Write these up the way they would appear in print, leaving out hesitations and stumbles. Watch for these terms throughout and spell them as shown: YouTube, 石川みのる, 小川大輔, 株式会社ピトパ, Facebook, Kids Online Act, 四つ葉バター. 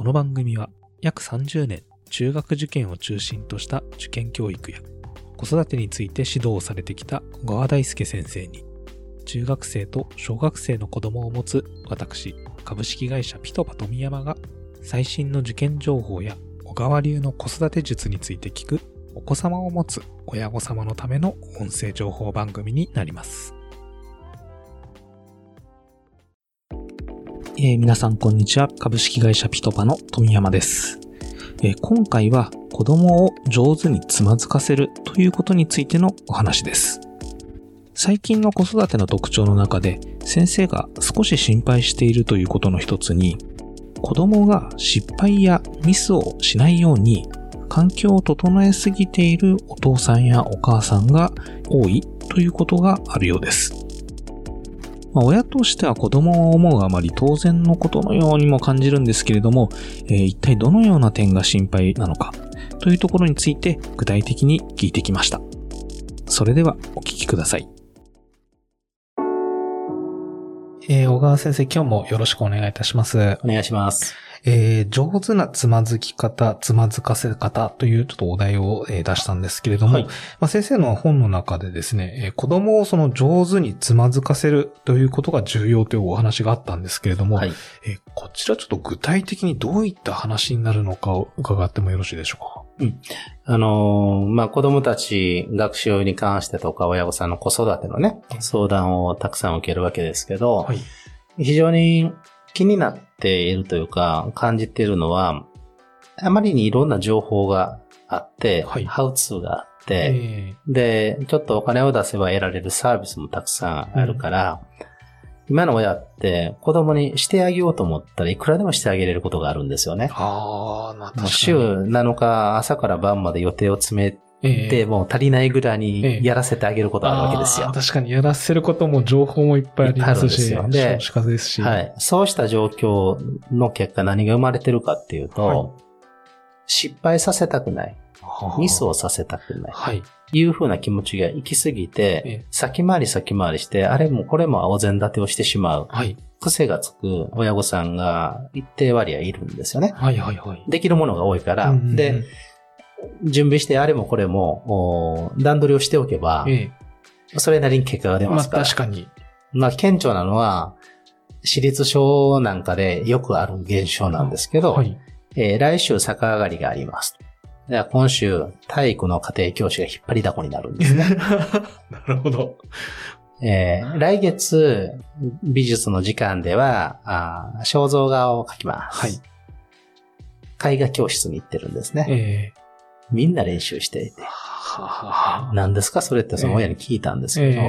この番組は約30年中学受験を中心とした受験教育や子育てについて指導をされてきた小川大輔先生に、中学生と小学生の子供を持つ私、株式会社ピトパ富山が最新の受験情報や小川流の子育て術について聞く、お子様を持つ親御様のための音声情報番組になります。皆さんこんにちは。株式会社ピトパの富山です。今回は子供を上手につまずかせるということについてのお話です。最近の子育ての特徴の中で先生が少し心配しているということの一つに、子供が失敗やミスをしないように環境を整えすぎているお父さんやお母さんが多いということがあるようです。親としては子供を思うあまり当然のことのようにも感じるんですけれども、一体どのような点が心配なのかというところについて具体的に聞いてきました。それではお聞きください。小川先生、今日もよろしくお願いいたします。お願いします。上手なつまずき方、つまずかせ方というちょっとお題を出したんですけれども、はい、先生の本の中でですね、子供をその上手につまずかせるということが重要というお話があったんですけれども、はい、こちらちょっと具体的にどういった話になるのかを伺ってもよろしいでしょうか。うん。子供たち学習に関してとか親御さんの子育てのね、相談をたくさん受けるわけですけど、はい、非常に気になっているというか感じているのは、あまりにいろんな情報があって、はい、ハウツーがあって、で、ちょっとお金を出せば得られるサービスもたくさんあるから、今の親って子供にしてあげようと思ったらいくらでもしてあげれることがあるんですよね。週7日朝から晩まで予定を詰めてもう足りないぐらいにやらせてあげることがあるわけですよ。確かにやらせることも情報もいっぱいありますし、少子化ですし、はい、そうした状況の結果何が生まれてるかっていうと、はい、失敗させたくない、ミスをさせたくない、はい、いう風な気持ちが行き過ぎて、先回りしてあれもこれもお膳立てをしてしまう、はい、癖がつく親御さんが一定割合いるんですよね、はいはいはい、できるものが多いから、うんうん、で準備してあれもこれも段取りをしておけば、それなりに結果が出ますから、まあ、確かに、顕著なのは私立小なんかでよくある現象なんですけど、はい、来週逆上がりがあります、今週、体育の家庭教師が引っ張りだこになるんですね。なるほど。来月、美術の時間では、肖像画を描きます。はい。絵画教室に行ってるんですね。みんな練習していて。何ですかそれってその親に聞いたんですけど、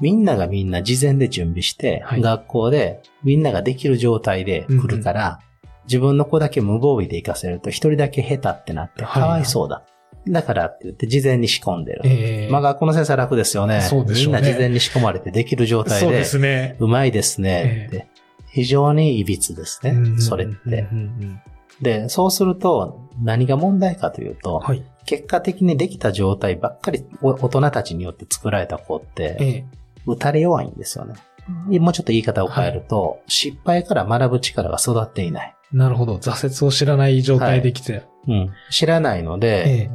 みんな事前で準備して、はい、学校でみんなができる状態で来るから、自分の子だけ無防備で行かせると一人だけ下手ってなってかわいそうだ、はい、だからって言って事前に仕込んでる、学校の先生は楽ですよね。そうでしょうね。みんな事前に仕込まれてできる状態で、そうですね、うまいですねって、非常にいびつですね、それって、でそうすると何が問題かというと、はい、結果的にできた状態ばっかり大人たちによって作られた子って、打たれ弱いんですよね。もうちょっと言い方を変えると、はい、失敗から学ぶ力が育っていない。なるほど。挫折を知らない状態で来て、知らないので、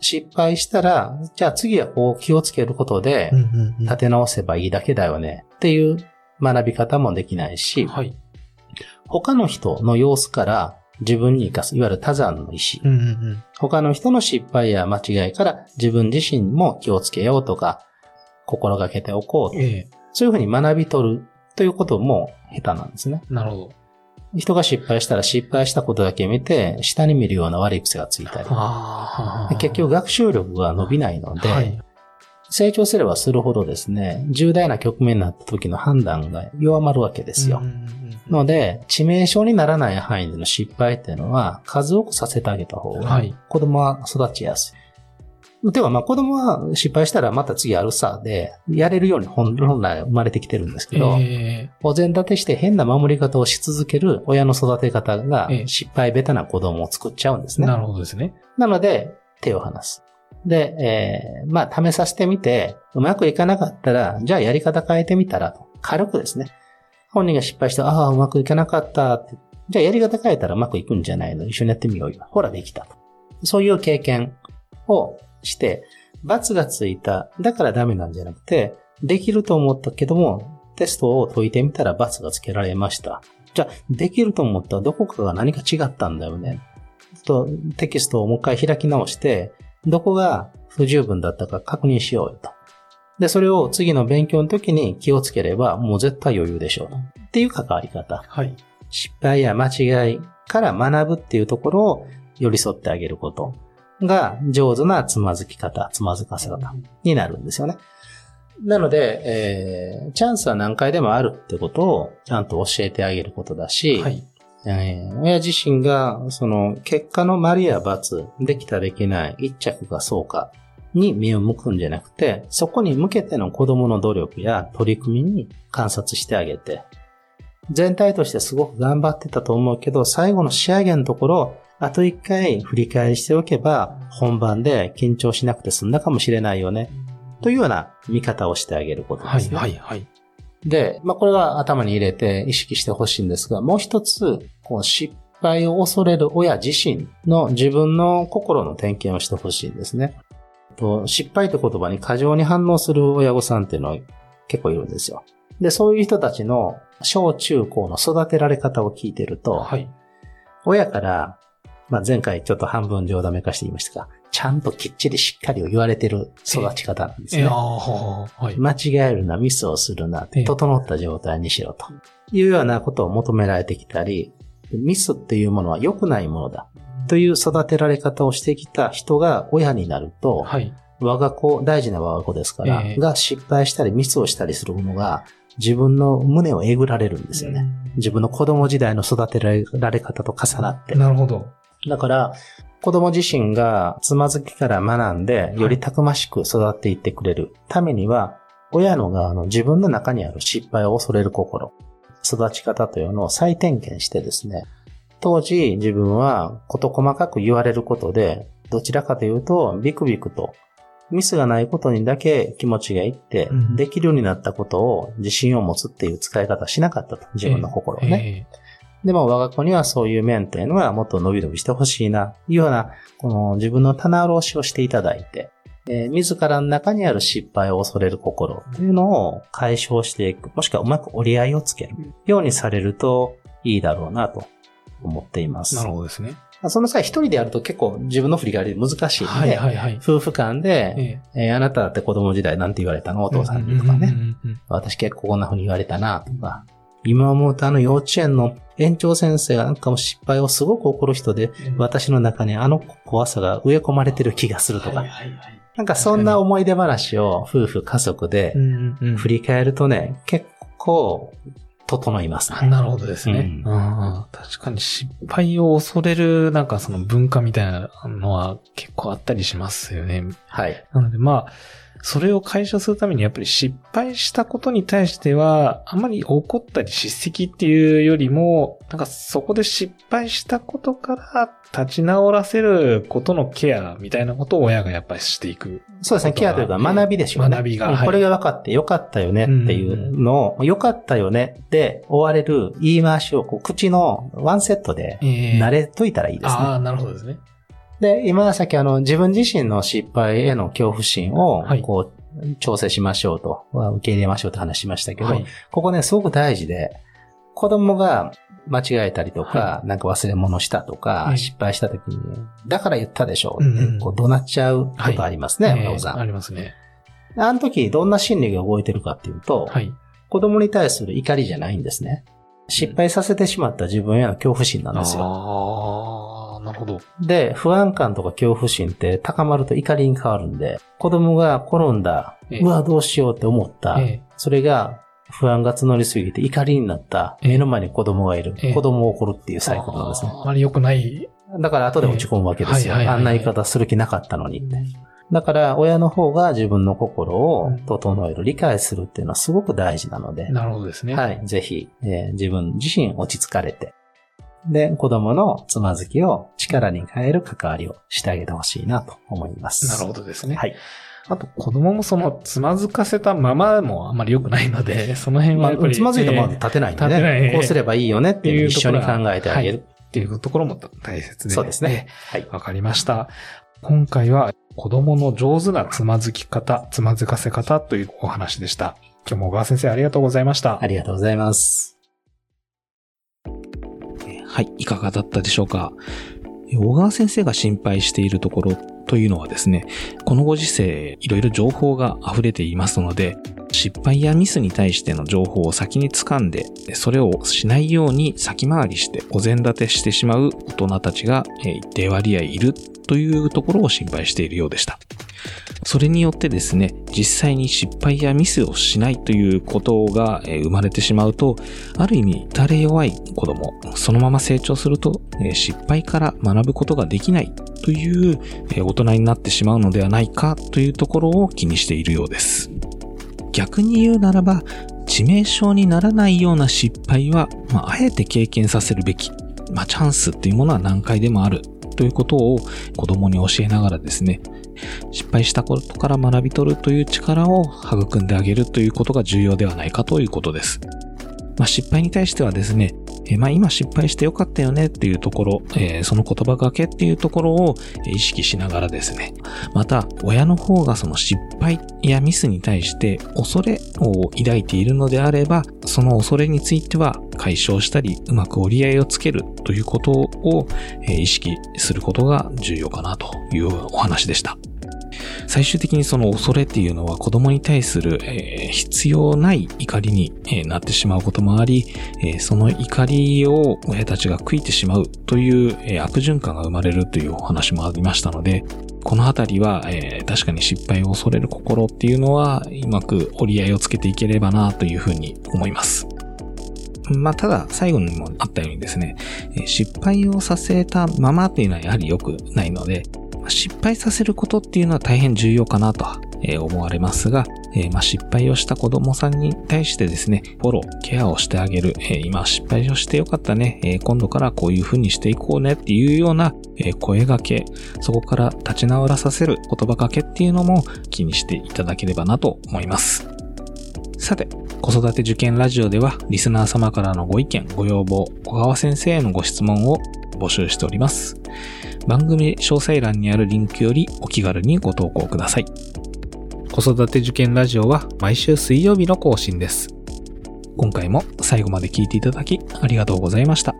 失敗したらじゃあ次はこう気をつけることで立て直せばいいだけだよねっていう学び方もできないし、はい、他の人の様子から自分に生かすいわゆる他山の石、他の人の失敗や間違いから自分自身も気をつけようとか心がけておこうと、そういうふうに学び取るということも下手なんですね。なるほど。人が失敗したら失敗したことだけ見て下に見るような悪い癖がついたり、結局学習力が伸びないので、成長すればするほどですね、重大な局面になった時の判断が弱まるわけですよ。ので致命傷にならない範囲での失敗っていうのは数多くさせてあげた方が子供は育ちやすい、では子供は失敗したらまた次あるさでやれるように本来生まれてきてるんですけど、お膳立てして変な守り方をし続ける親の育て方が失敗ベタな子供を作っちゃうんですね。なるほどですね。なので手を離す。で、試させてみてうまくいかなかったらじゃあやり方変えてみたらと軽くですね、本人が失敗してうまくいかなかったってじゃあやり方変えたらうまくいくんじゃないの、一緒にやってみようよ、ほらできたと、そういう経験をして、罰がついただからダメなんじゃなくて、できると思ったけどもテストを解いてみたら罰がつけられました、じゃあできると思ったらどこかが何か違ったんだよねと、テキストをもう一回開き直してどこが不十分だったか確認しようよと。で、それを次の勉強の時に気をつければもう絶対余裕でしょうっていう関わり方、はい、失敗や間違いから学ぶっていうところを寄り添ってあげることが上手なつまずき方、つまずかせ方になるんですよね。なので、チャンスは何回でもあるってことをちゃんと教えてあげることだし、はい、親自身がその結果の丸や×、できたできない、一着がそうかに目を向くんじゃなくて、そこに向けての子供の努力や取り組みに観察してあげて、全体としてすごく頑張ってたと思うけど、最後の仕上げのところ、あと一回振り返りしておけば本番で緊張しなくて済んだかもしれないよねというような見方をしてあげることですね。はいはいはい。で、これは頭に入れて意識してほしいんですが、もう一つ、失敗を恐れる親自身の自分の心の点検をしてほしいんですね。失敗って言葉に過剰に反応する親御さんっていうのは結構いるんですよ。で、そういう人たちの小中高の育てられ方を聞いてると、はい、親から、前回ちょっと半分冗談めかして言いましたが、ちゃんときっちりしっかりを言われてる育ち方なんですね。はい、間違えるな、ミスをするな、整った状態にしろというようなことを求められてきたり、ミスっていうものは良くないものだという育てられ方をしてきた人が親になると、はい、我が子、大事な我が子ですから、が失敗したりミスをしたりするものが自分の胸をえぐられるんですよね。自分の子供時代の育てられ方と重なって。なるほど。だから、子供自身がつまずきから学んでよりたくましく育っていってくれるためには、親の側の自分の中にある失敗を恐れる心、育ち方というのを再点検してですね、当時自分は事細かく言われることで、どちらかというとビクビクとミスがないことにだけ気持ちがいって、できるようになったことを自信を持つっていう使い方しなかったと、自分の心をね。でも我が子にはそういう面というのはもっと伸び伸びしてほしいな、いうような、自分の棚卸しをしていただいて、自らの中にある失敗を恐れる心というのを解消していく、もしくはうまく折り合いをつけるようにされるといいだろうなと思っています。なるほどですね。その際一人でやると結構自分の振り返り難しいので、はいはいはい、夫婦間で、あなただって子供時代なんて言われたのお父さんにとかね、私結構こんな風に言われたなとか、今思うと幼稚園の園長先生がなんかも失敗をすごく怒る人で、私の中に怖さが植え込まれてる気がするとか、なんかそんな思い出話を夫婦家族で振り返るとね、結構整いますね。なるほどですね、確かに失敗を恐れるなんかその文化みたいなのは結構あったりしますよね。はい。なのでそれを解消するためにやっぱり失敗したことに対してはあまり怒ったり叱責っていうよりも、なんかそこで失敗したことから立ち直らせることのケアみたいなことを親がやっぱりしていく。そうですね。ケアというか学びでしょうね。学びが。これが分かってよかったよねっていうのを、よかったよねで終われる言い回しを口のワンセットで慣れといたらいいですね。ああ、なるほどですね。で、今さっき自分自身の失敗への恐怖心を調整しましょうと、受け入れましょうと話しましたけど、ここねすごく大事で、子供が間違えたりとか、なんか忘れ物したとか、失敗した時にだから言ったでしょうって怒鳴っちゃうことありますね、お父さん。ありますね。あの時どんな心理が動いてるかっていうと、子供に対する怒りじゃないんですね。失敗させてしまった自分への恐怖心なんですよ。なるほど。で、不安感とか恐怖心って高まると怒りに変わるんで、子供が転んだ、うわどうしようって思った、それが不安が募りすぎて怒りになった、目の前に子供がいる、子供を怒るっていうサイクルなんですね。あまり良くない。だから後で落ち込むわけですよ。あんな言い方する気なかったのにって。だから親の方が自分の心を整える、理解するっていうのはすごく大事なので。なるほどですね。はい、ぜひ、自分自身落ち着かれて。で、子供のつまずきを力に変える関わりをしてあげてほしいなと思います。なるほどですね。はい。あと子供もそのつまずかせたままもあんまり良くないので、その辺はやっぱり、まあ、つまずいたまま立てないんでね、こうすればいいよねっていう一緒に考えてあげる、はい、っていうところも大切で、そうですね。はい。わかりました。今回は子供の上手なつまずき方、つまずかせ方というお話でした。今日も小川先生ありがとうございました。ありがとうございます。はい、いかがだったでしょうか。小川先生が心配しているところというのはですね、このご時世いろいろ情報が溢れていますので、失敗やミスに対しての情報を先に掴んで、それをしないように先回りしてお膳立てしてしまう大人たちが一定割合いるというところを心配しているようでした。それによってですね、実際に失敗やミスをしないということが生まれてしまうと、ある意味至れ弱い子供、そのまま成長すると失敗から学ぶことができないという大人になってしまうのではないかというところを気にしているようです。逆に言うならば、致命傷にならないような失敗は、あえて経験させるべき、チャンスっていうものは何回でもあるということを子供に教えながらですね、失敗したことから学び取るという力を育んであげるということが重要ではないかということです。失敗に対してはですね、今失敗してよかったよねっていうところ、その言葉がけっていうところを意識しながらですね、また親の方がその失敗やミスに対して恐れを抱いているのであれば、その恐れについては解消したり、うまく折り合いをつけるということを意識することが重要かなというお話でした。最終的にその恐れっていうのは子供に対する必要ない怒りになってしまうこともあり、その怒りを親たちが悔いてしまうという悪循環が生まれるというお話もありましたので、このあたりは確かに失敗を恐れる心っていうのはうまく折り合いをつけていければなというふうに思います。ただ最後にもあったようにですね、失敗をさせたままというのはやはり良くないので、失敗させることっていうのは大変重要かなと思われますが、失敗をした子供さんに対してですね、フォロー、ケアをしてあげる、今失敗をしてよかったね、今度からこういう風にしていこうねっていうような声掛け、そこから立ち直らさせる言葉掛けっていうのも気にしていただければなと思います。さて、子育て受験ラジオではリスナー様からのご意見、ご要望、小川先生へのご質問を募集しております。番組詳細欄にあるリンクよりお気軽にご投稿ください。子育て受験ラジオは毎週水曜日の更新です。今回も最後まで聞いていただきありがとうございました。